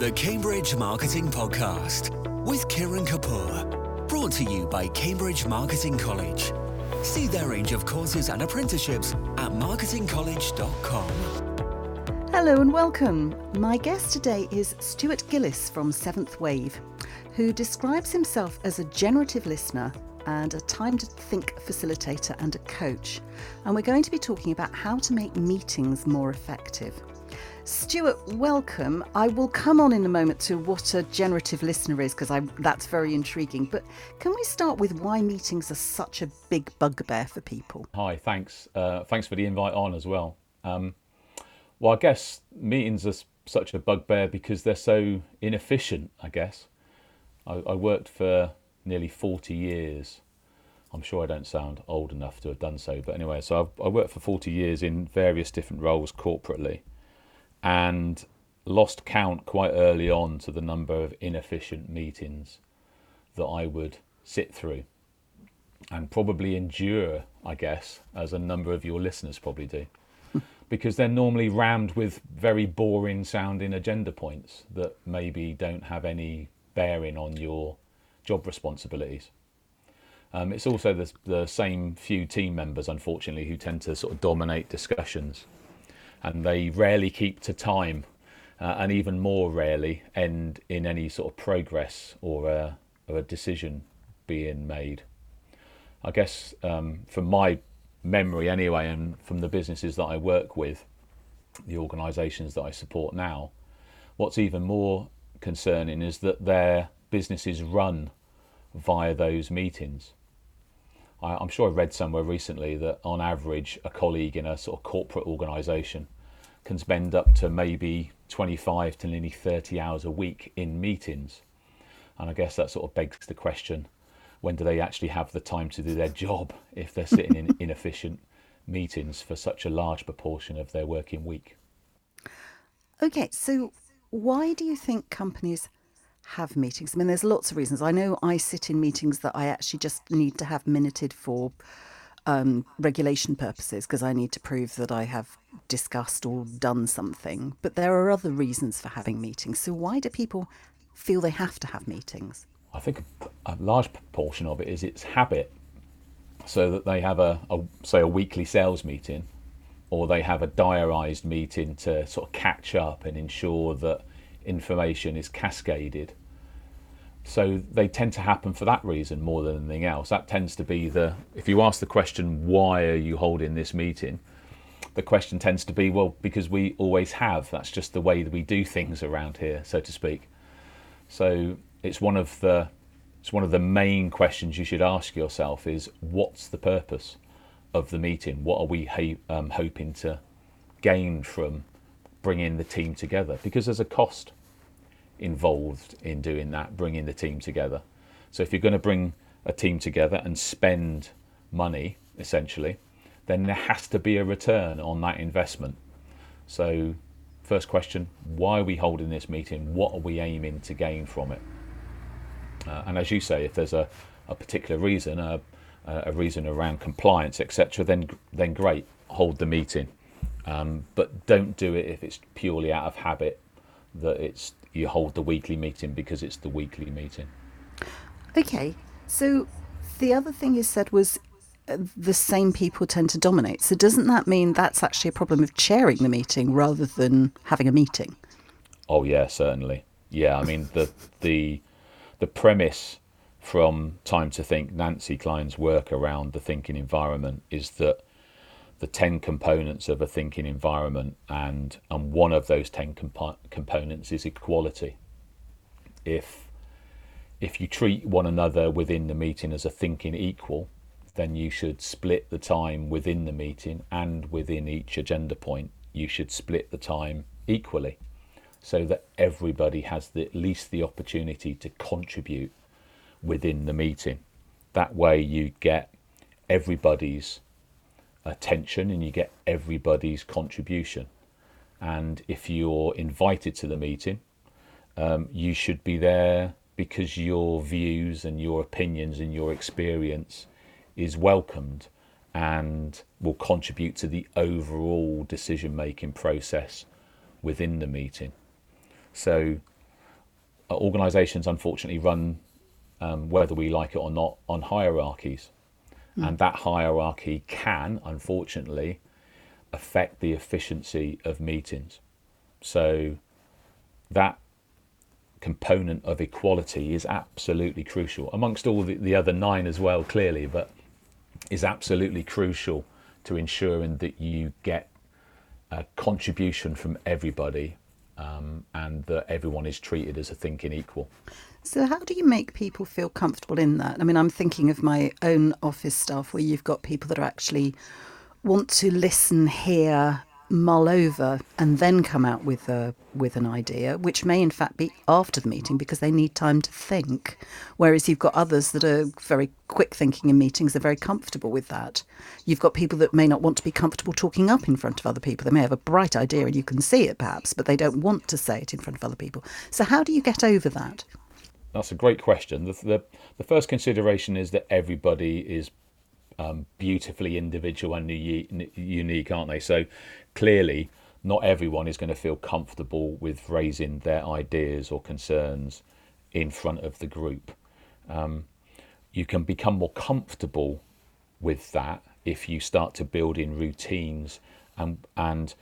The Cambridge Marketing Podcast with Kieran Kapoor. Brought to you by Cambridge Marketing College. See their range of courses and apprenticeships at marketingcollege.com. Hello and welcome. My guest today is Stuart Gillis from Seventh Wave, who describes himself as a generative listener and a time-to-think facilitator and a coach. And we're going to be talking about how to make meetings more effective. Stuart, welcome. I will come on in a moment to what a generative listener is, because that's very intriguing. But can we start with why meetings are such a big bugbear for people? Hi, thanks. Thanks for the invite on as well. Well, I guess meetings are such a bugbear because they're so inefficient, I guess. I worked for nearly 40 years. I'm sure I don't sound old enough to have done so. But anyway, so I worked for 40 years in various different roles corporately, and lost count quite early on to the number of inefficient meetings that I would sit through and probably endure, I guess, as a number of your listeners probably do, because they're normally rammed with very boring sounding agenda points that maybe don't have any bearing on your job responsibilities. It's also the same few team members, unfortunately, who tend to sort of dominate discussions. And they rarely keep to time, and even more rarely end in any sort of progress or a decision being made. I guess from my memory anyway, and from the businesses that I work with, the organisations that I support now, what's even more concerning is that their businesses run via those meetings. I'm sure I read somewhere recently that on average, a colleague in a sort of corporate organisation can spend up to maybe 25 to nearly 30 hours a week in meetings. And I guess that sort of begs the question, when do they actually have the time to do their job if they're sitting in inefficient meetings for such a large proportion of their working week? Okay, so why do you think companies have meetings? I mean, there's lots of reasons. I know I sit in meetings that I actually just need to have minuted for regulation purposes, because I need to prove that I have discussed or done something. But there are other reasons for having meetings. So why do people feel they have to have meetings? I think a large proportion of it is it's habit. So that they have a weekly sales meeting, or they have a diarised meeting to sort of catch up and ensure that information is cascaded. So they tend to happen for that reason more than anything else. That tends to be if you ask the question, why are you holding this meeting? The question tends to be, well, because we always have. That's just the way that we do things around here, so to speak. So it's one of the main questions you should ask yourself is, what's the purpose of the meeting? What are we hoping to gain from bringing the team together? Because there's a cost involved in doing that, bringing the team together. So if you're going to bring a team together and spend money, essentially, then there has to be a return on that investment. So first question, why are we holding this meeting? What are we aiming to gain from it? And as you say, if there's a particular reason, a reason around compliance, etc., then great, hold the meeting. But don't do it if it's purely out of habit that you hold the weekly meeting because it's the weekly meeting. Okay, so the other thing you said was the same people tend to dominate. So doesn't that mean that's actually a problem of chairing the meeting rather than having a meeting? Oh yeah, certainly. Yeah, I mean the premise from Time to Think, Nancy Klein's work around the thinking environment, is that the 10 components of a thinking environment, and one of those 10 components is equality. If you treat one another within the meeting as a thinking equal, then you should split the time within the meeting, and within each agenda point you should split the time equally so that everybody has at least the opportunity to contribute within the meeting. That way you get everybody's attention and you get everybody's contribution. And if you're invited to the meeting, you should be there because your views and your opinions and your experience is welcomed and will contribute to the overall decision-making process within the meeting. So organisations unfortunately run, whether we like it or not, on hierarchies. Mm. And that hierarchy can, unfortunately, affect the efficiency of meetings. So that component of equality is absolutely crucial, amongst all the other nine as well, clearly, but is absolutely crucial to ensuring that you get a contribution from everybody, and that everyone is treated as a thinking equal. So how do you make people feel comfortable in that? I mean, I'm thinking of my own office staff, where you've got people that are actually want to listen, hear, mull over, and then come out with an idea, which may in fact be after the meeting because they need time to think. Whereas you've got others that are very quick thinking in meetings, they're very comfortable with that. You've got people that may not want to be comfortable talking up in front of other people. They may have a bright idea and you can see it perhaps, but they don't want to say it in front of other people. So how do you get over that? That's a great question. The first consideration is that everybody is beautifully individual and unique, aren't they? So clearly, not everyone is going to feel comfortable with raising their ideas or concerns in front of the group. You can become more comfortable with that if you start to build in routines and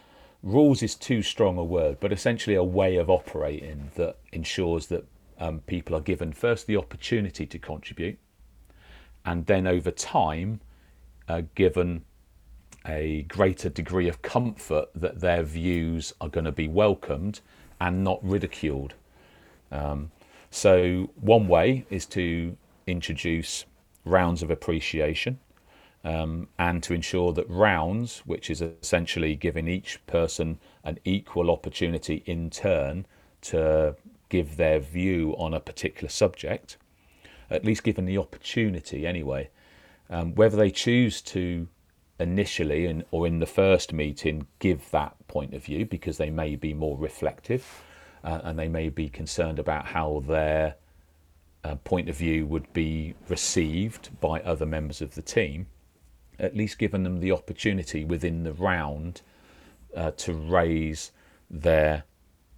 rules is too strong a word, but essentially a way of operating that ensures that people are given first the opportunity to contribute, and then over time given a greater degree of comfort that their views are going to be welcomed and not ridiculed. So one way is to introduce rounds of appreciation, and to ensure that rounds, which is essentially giving each person an equal opportunity in turn to give their view on a particular subject, at least given the opportunity anyway. Whether they choose to initially or in the first meeting give that point of view because they may be more reflective and they may be concerned about how their point of view would be received by other members of the team, at least giving them the opportunity within the round to raise their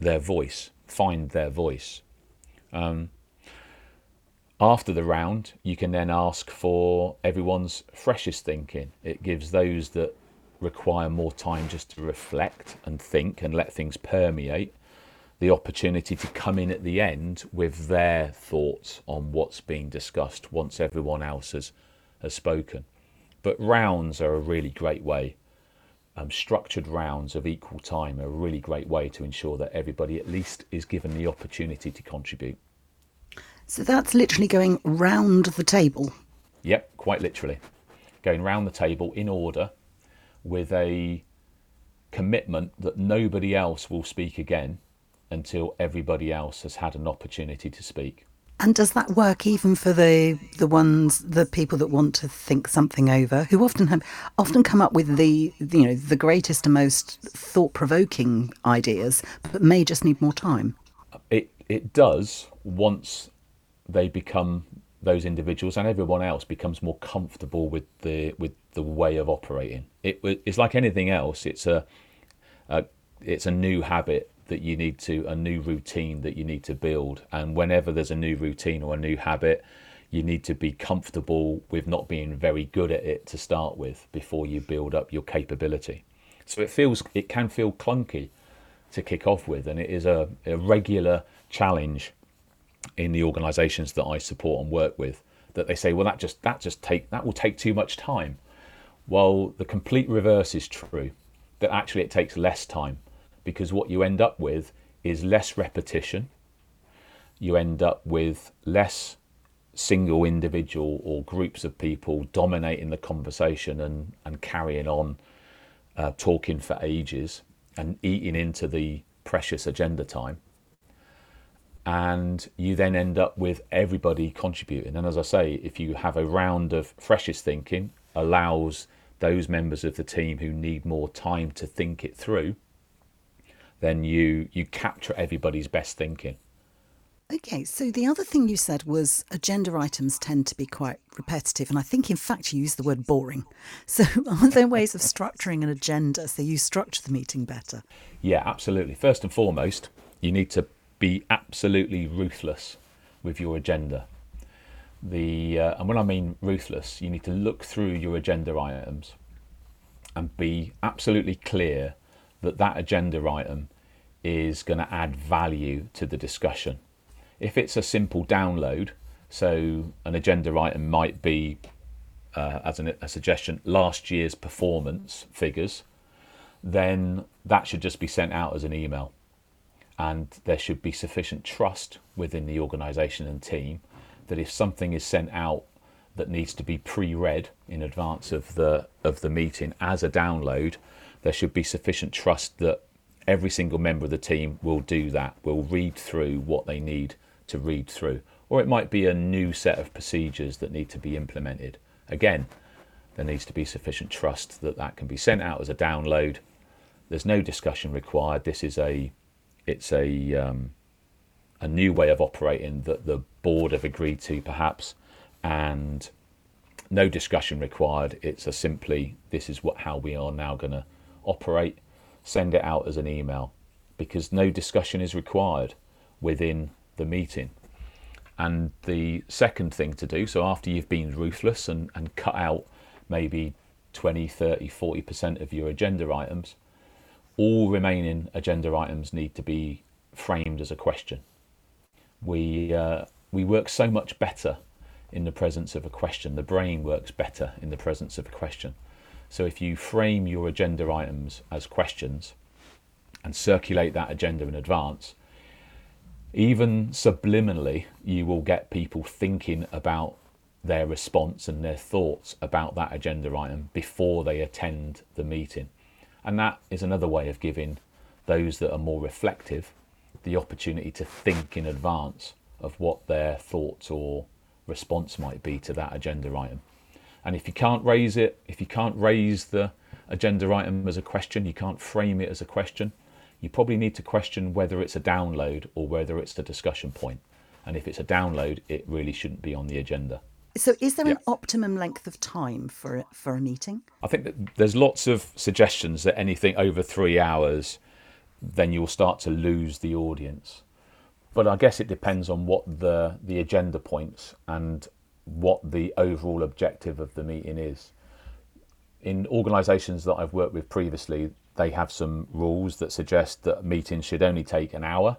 voice, find their voice. After the round, you can then ask for everyone's freshest thinking. It gives those that require more time just to reflect and think and let things permeate the opportunity to come in at the end with their thoughts on what's being discussed once everyone else has spoken. But rounds are a really great way. Structured rounds of equal time are a really great way to ensure that everybody at least is given the opportunity to contribute. So that's literally going round the table. Yep, quite literally. Going round the table in order with a commitment that nobody else will speak again until everybody else has had an opportunity to speak. And does that work even for the people that want to think something over, who often come up with the greatest and most thought-provoking ideas, but may just need more time? It does, once they become, those individuals and everyone else becomes more comfortable with the way of operating. It's like anything else. It's a new habit that you need to, a new routine that you need to build. And whenever there's a new routine or a new habit, you need to be comfortable with not being very good at it to start with before you build up your capability. So it can feel clunky to kick off with, and it is a regular challenge in the organisations that I support and work with, that they say, well, that will take too much time. Well, the complete reverse is true, that actually it takes less time, because what you end up with is less repetition. You end up with less single individual or groups of people dominating the conversation and carrying on talking for ages and eating into the precious agenda time. And you then end up with everybody contributing. And as I say, if you have a round of freshest thinking, allows those members of the team who need more time to think it through, then you capture everybody's best thinking. Okay, so the other thing you said was agenda items tend to be quite repetitive, and I think in fact you used the word boring. So are there ways of structuring an agenda so you structure the meeting better? Yeah, absolutely. First and foremost, you need to be absolutely ruthless with your agenda. And when I mean ruthless, you need to look through your agenda items and be absolutely clear that that agenda item is going to add value to the discussion. If it's a simple download, so an agenda item might be, as a suggestion, last year's performance figures, then that should just be sent out as an email. And there should be sufficient trust within the organisation and team that if something is sent out that needs to be pre-read in advance of the meeting as a download, there should be sufficient trust that every single member of the team will do that, will read through what they need to read through. Or it might be a new set of procedures that need to be implemented. Again, there needs to be sufficient trust that that can be sent out as a download. There's no discussion required. It's a new way of operating that the board have agreed to, perhaps, and no discussion required. It's a simply, this is how we are now going to operate. Send it out as an email, because no discussion is required within the meeting. And the second thing to do, so after you've been ruthless and cut out maybe 20, 30, 40% of your agenda items, all remaining agenda items need to be framed as a question. We work so much better in the presence of a question. The brain works better in the presence of a question. So if you frame your agenda items as questions and circulate that agenda in advance, even subliminally, you will get people thinking about their response and their thoughts about that agenda item before they attend the meeting. And that is another way of giving those that are more reflective the opportunity to think in advance of what their thoughts or response might be to that agenda item. And if you can't raise it, if you can't raise the agenda item as a question, you can't frame it as a question, you probably need to question whether it's a download or whether it's a discussion point. And if it's a download, it really shouldn't be on the agenda. So is there an optimum length of time for a meeting? I think that there's lots of suggestions that anything over 3 hours, then you'll start to lose the audience. But I guess it depends on what the agenda points and what the overall objective of the meeting is. In organisations that I've worked with previously, they have some rules that suggest that meetings should only take an hour.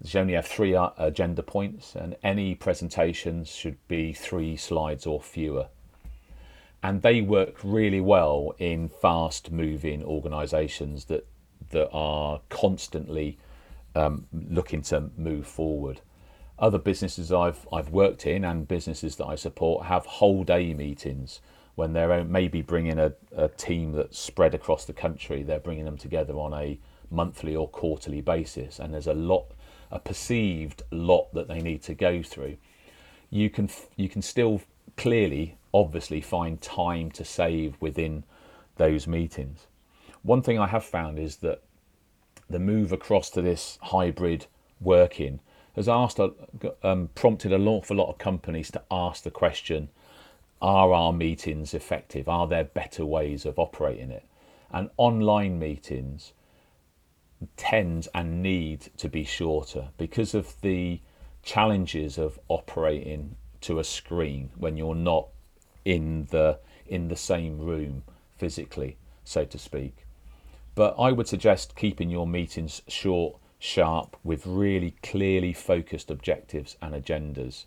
They should only have 3 agenda points, and any presentations should be 3 slides or fewer. And they work really well in fast-moving organisations that are constantly looking to move forward. Other businesses I've worked in and businesses that I support have whole day meetings when they're maybe bringing a team that's spread across the country. They're bringing them together on a monthly or quarterly basis, and there's a perceived lot that they need to go through. You can still clearly, obviously, find time to save within those meetings. One thing I have found is that the move across to this hybrid working has prompted an awful lot of companies to ask the question, are our meetings effective? Are there better ways of operating it? And online meetings tend and need to be shorter because of the challenges of operating to a screen when you're not in the same room physically, so to speak. But I would suggest keeping your meetings short, sharp, with really clearly focused objectives and agendas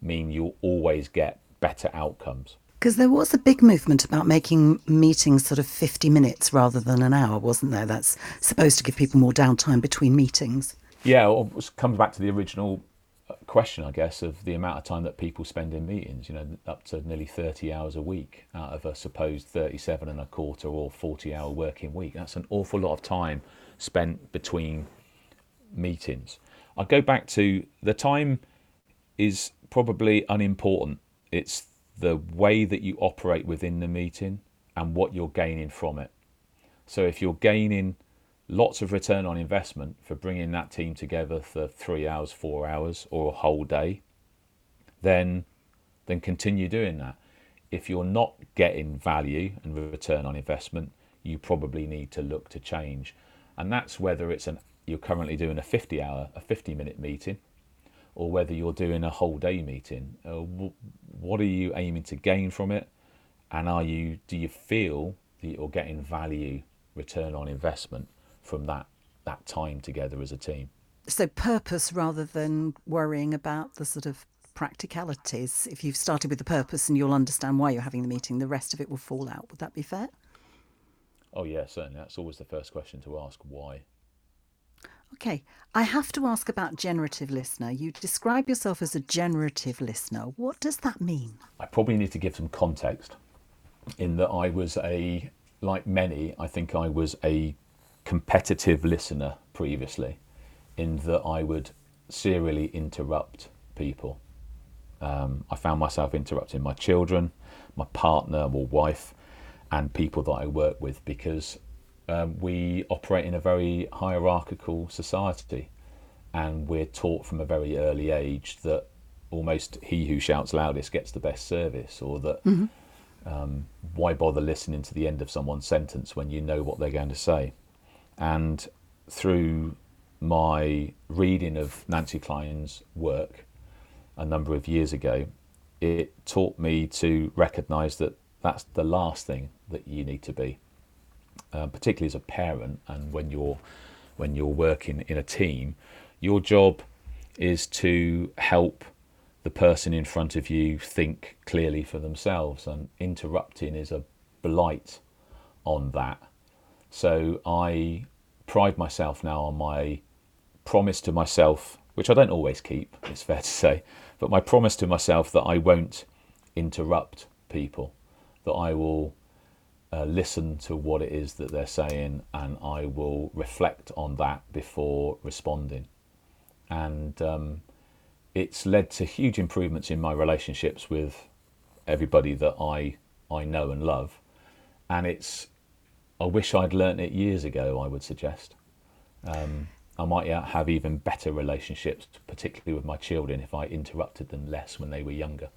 mean you'll always get better outcomes. Because there was a big movement about making meetings sort of 50 minutes rather than an hour, wasn't there? That's supposed to give people more downtime between meetings. Yeah, well, it comes back to the original question, I guess, of the amount of time that people spend in meetings, you know, up to nearly 30 hours a week out of a supposed 37.25 or 40-hour working week. That's an awful lot of time spent between meetings. I go back to the time is probably unimportant. It's the way that you operate within the meeting and what you're gaining from it. So if you're gaining lots of return on investment for bringing that team together for 3 hours, 4 hours, or a whole day, then continue doing that. If you're not getting value and return on investment, you probably need to look to change. And that's whether it's an you're currently doing a 50-minute meeting, or whether you're doing a whole day meeting. What are you aiming to gain from it? And do you feel that you're getting value, return on investment from that time together as a team? So purpose rather than worrying about the sort of practicalities. If you've started with the purpose and you'll understand why you're having the meeting, the rest of it will fall out. Would that be fair? Oh yeah, certainly. That's always the first question to ask, why? Okay, I have to ask about generative listener. You describe yourself as a generative listener. What does that mean? I probably need to give some context in that I was I was a competitive listener previously, in that I would serially interrupt people. I found myself interrupting my children, my partner or wife, and people that I work with, because we operate in a very hierarchical society, and we're taught from a very early age that almost he who shouts loudest gets the best service, or that why bother listening to the end of someone's sentence when you know what they're going to say. And through my reading of Nancy Klein's work a number of years ago, it taught me to recognise that that's the last thing that you need to be, particularly as a parent, and when you're working in a team. Your job is to help the person in front of you think clearly for themselves, and interrupting is a blight on that. So I pride myself now on my promise to myself, which I don't always keep, it's fair to say, but my promise to myself that I won't interrupt people, that I will listen to what it is that they're saying, and I will reflect on that before responding. And it's led to huge improvements in my relationships with everybody that I know and love. And I wish I'd learnt it years ago, I would suggest. I might have even better relationships, particularly with my children, if I interrupted them less when they were younger.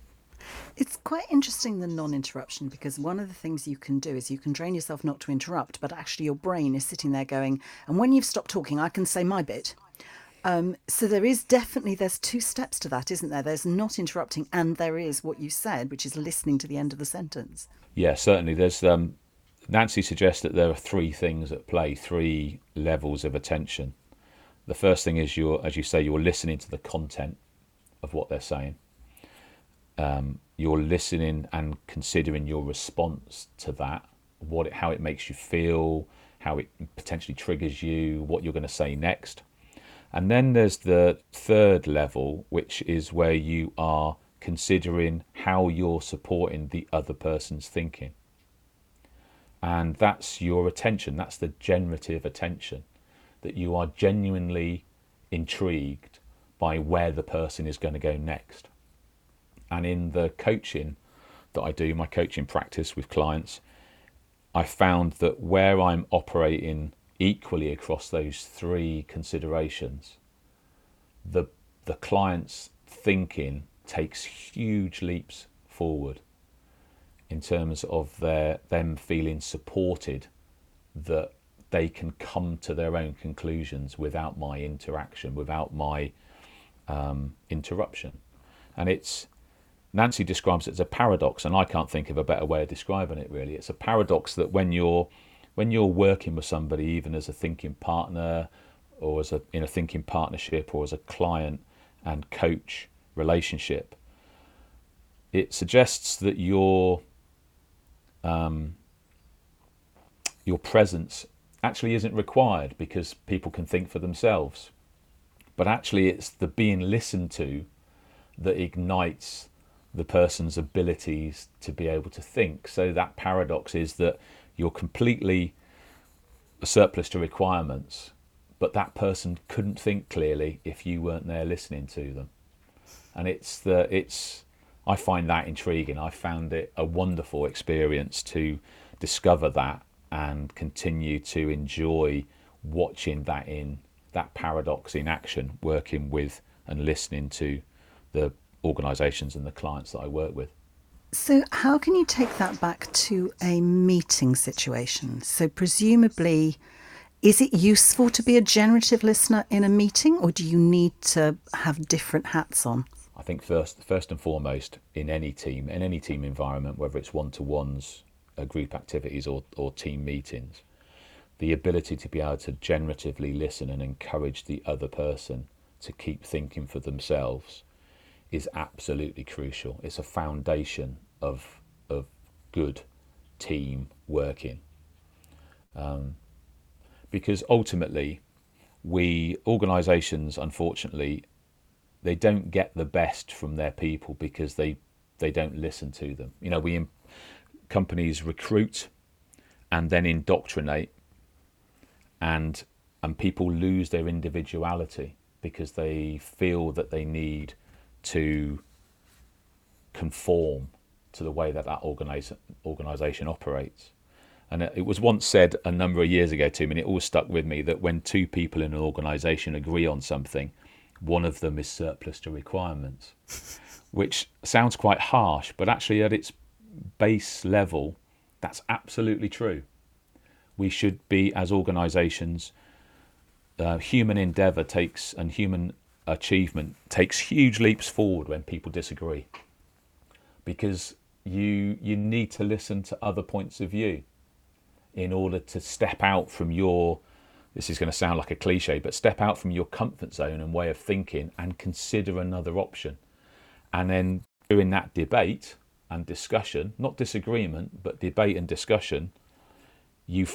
It's quite interesting, the non-interruption, because one of the things you can do is you can train yourself not to interrupt, but actually your brain is sitting there going, and when you've stopped talking, I can say my bit. So there's two steps to that, isn't there? There's not interrupting, and there is what you said, which is listening to the end of the sentence. Yeah, certainly. There's Nancy suggests that there are three things at play, three levels of attention. The first thing is, you're listening to the content of what they're saying. You're listening and considering your response to that, how it makes you feel, how it potentially triggers you, what you're going to say next. And then there's the third level, which is where you are considering how you're supporting the other person's thinking. And that's your attention. That's the generative attention, that you are genuinely intrigued by where the person is going to go next. And in the coaching that I do, my coaching practice with clients, I found that where I'm operating equally across those three considerations, the client's thinking takes huge leaps forward in terms of them feeling supported, that they can come to their own conclusions without my interaction, without my interruption. And Nancy describes it as a paradox, and I can't think of a better way of describing it, really. It's a paradox that when you're working with somebody, even as a thinking partner, or in a thinking partnership, or as a client and coach relationship, it suggests that your presence actually isn't required, because people can think for themselves. But actually it's the being listened to that ignites the person's abilities to be able to think. So that paradox is that you're completely surplus to requirements, but that person couldn't think clearly if you weren't there listening to them. And I find that intriguing. I found it a wonderful experience to discover that, and continue to enjoy watching that paradox in action, working with and listening to the organisations and the clients that I work with. So how can you take that back to a meeting situation? So presumably Is it useful to be a generative listener in a meeting, or do you need to have different hats on? I think first and foremost, in any team environment, whether it's one-to-ones, group activities or team meetings, the ability to be able to generatively listen and encourage the other person to keep thinking for themselves is absolutely crucial. It's a foundation of good team working. Because ultimately, organisations, unfortunately, they don't get the best from their people because they don't listen to them. You know, companies recruit and then indoctrinate, and people lose their individuality because they feel that they need to conform to the way that organisation operates. And it was once said a number of years ago to me, and it always stuck with me, that when two people in an organisation agree on something, one of them is surplus to requirements, which sounds quite harsh, but actually at its base level, that's absolutely true. We should be, as organisations, human endeavour takes and human achievement takes huge leaps forward when people disagree, because you need to listen to other points of view in order to step out from your, this is going to sound like a cliche, but step out from your comfort zone and way of thinking and consider another option. And then during that debate and discussion, not disagreement, but debate and discussion, you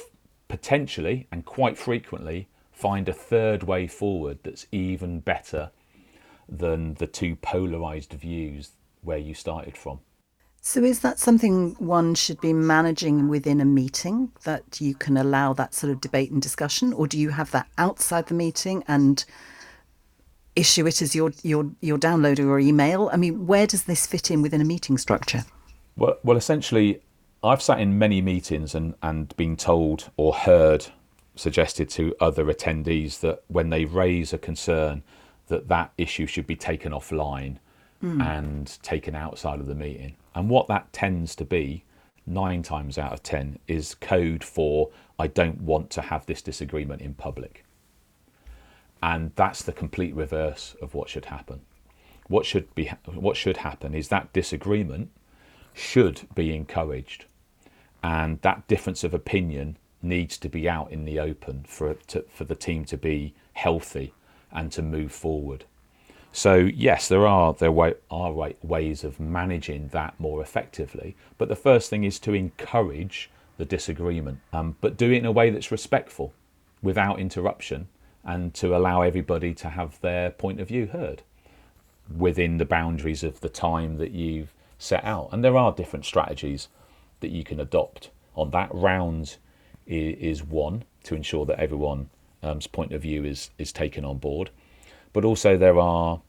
potentially and quite frequently find a third way forward that's even better than the two polarised views where you started from. So is that something one should be managing within a meeting, that you can allow that sort of debate and discussion, or do you have that outside the meeting and issue it as your download or email? I mean, where does this fit in within a meeting structure? Well, essentially, I've sat in many meetings and been told or heard, suggested to other attendees that when they raise a concern, that issue should be taken offline and taken outside of the meeting. And what that tends to be, 9 times out of 10, is code for, I don't want to have this disagreement in public. And that's the complete reverse of what should happen. What should happen is that disagreement should be encouraged, and that difference of opinion needs to be out in the open for the team to be healthy and to move forward. So yes, there are ways of managing that more effectively, but the first thing is to encourage the disagreement, but do it in a way that's respectful, without interruption, and to allow everybody to have their point of view heard within the boundaries of the time that you've set out. And there are different strategies that you can adopt on that. Round is one, to ensure that everyone's point of view is taken on board. But also there are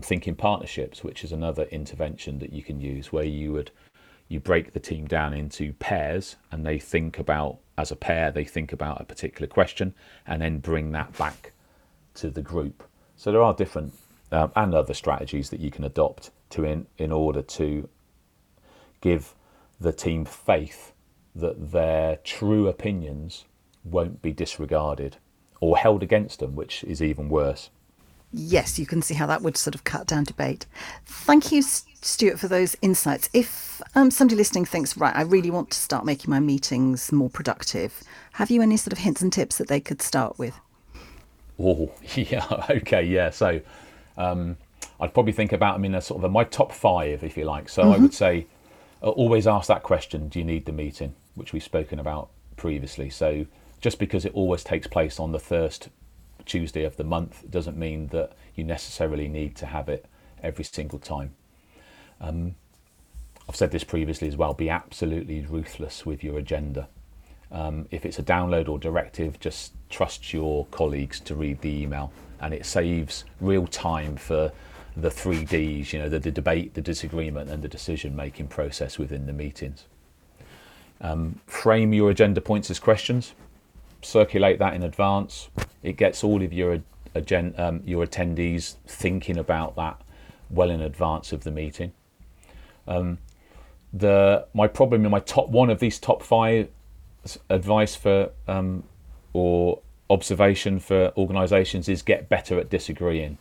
thinking partnerships, which is another intervention that you can use, where you break the team down into pairs, and they think about, as a pair, they think about a particular question and then bring that back to the group. So there are different and other strategies that you can adopt in order to give the team faith that their true opinions won't be disregarded or held against them, which is even worse. Yes, you can see how that would sort of cut down debate. Thank you, Stuart, for those insights. If somebody listening thinks, right, I really want to start making my meetings more productive, have you any sort of hints and tips that they could start with? Oh, yeah, okay, yeah. So I'd probably think about them in a sort of my top 5, if you like. So I would say, always ask that question, do you need the meeting, which we've spoken about previously. So just because it always takes place on the first Tuesday of the month doesn't mean that you necessarily need to have it every single time. I've said this previously as well, be absolutely ruthless with your agenda. If it's a download or directive, just trust your colleagues to read the email, and it saves real time for the 3Ds, you know, the debate, the disagreement and the decision-making process within the meetings. Frame your agenda points as questions. Circulate that in advance. It gets all of your attendees thinking about that well in advance of the meeting. My problem in my top 1 of these top 5 advice for or observation for organisations is get better at disagreeing.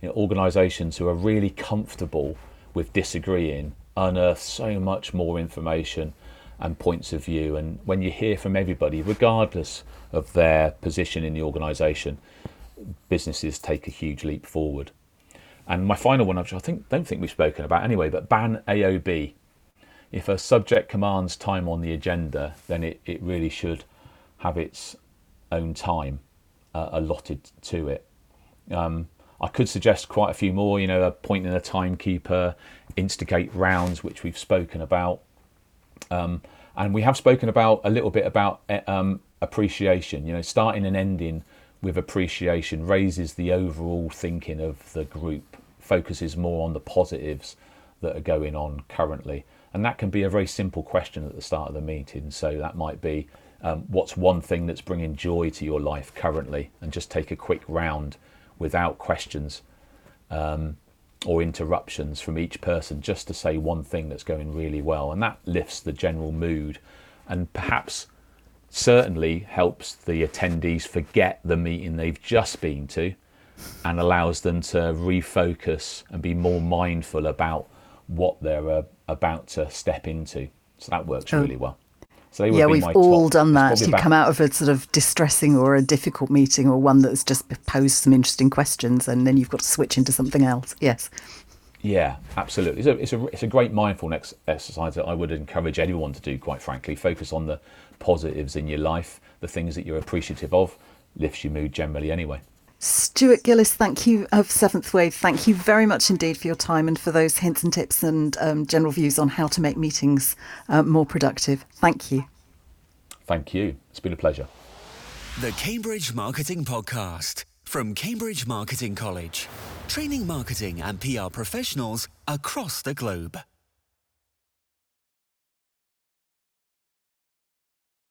You know, organisations who are really comfortable with disagreeing unearth so much more information and points of view. And when you hear from everybody, regardless of their position in the organisation, businesses take a huge leap forward. And my final one, which I don't think we've spoken about anyway, but ban AOB. If a subject commands time on the agenda, then it really should have its own time allotted to it. I could suggest quite a few more, you know, appointing a timekeeper, instigate rounds, which we've spoken about. And we have spoken about a little bit about appreciation. You know, starting and ending with appreciation raises the overall thinking of the group, focuses more on the positives that are going on currently. And that can be a very simple question at the start of the meeting. So that might be, what's one thing that's bringing joy to your life currently? And just take a quick round without questions or interruptions from each person, just to say one thing that's going really well. And that lifts the general mood and perhaps certainly helps the attendees forget the meeting they've just been to and allows them to refocus and be more mindful about what they're about to step into. So that works really well. So yeah, we've all done that. You come out of a sort of distressing or a difficult meeting or one that's just posed some interesting questions, and then you've got to switch into something else. Yes. Yeah, absolutely. It's a great mindfulness exercise that I would encourage anyone to do, quite frankly. Focus on the positives in your life, the things that you're appreciative of, lifts your mood generally anyway. Stuart Gillis, thank you, of Seventh Wave. Thank you very much indeed for your time and for those hints and tips and general views on how to make meetings more productive. Thank you. Thank you. It's been a pleasure. The Cambridge Marketing Podcast from Cambridge Marketing College, training marketing and PR professionals across the globe.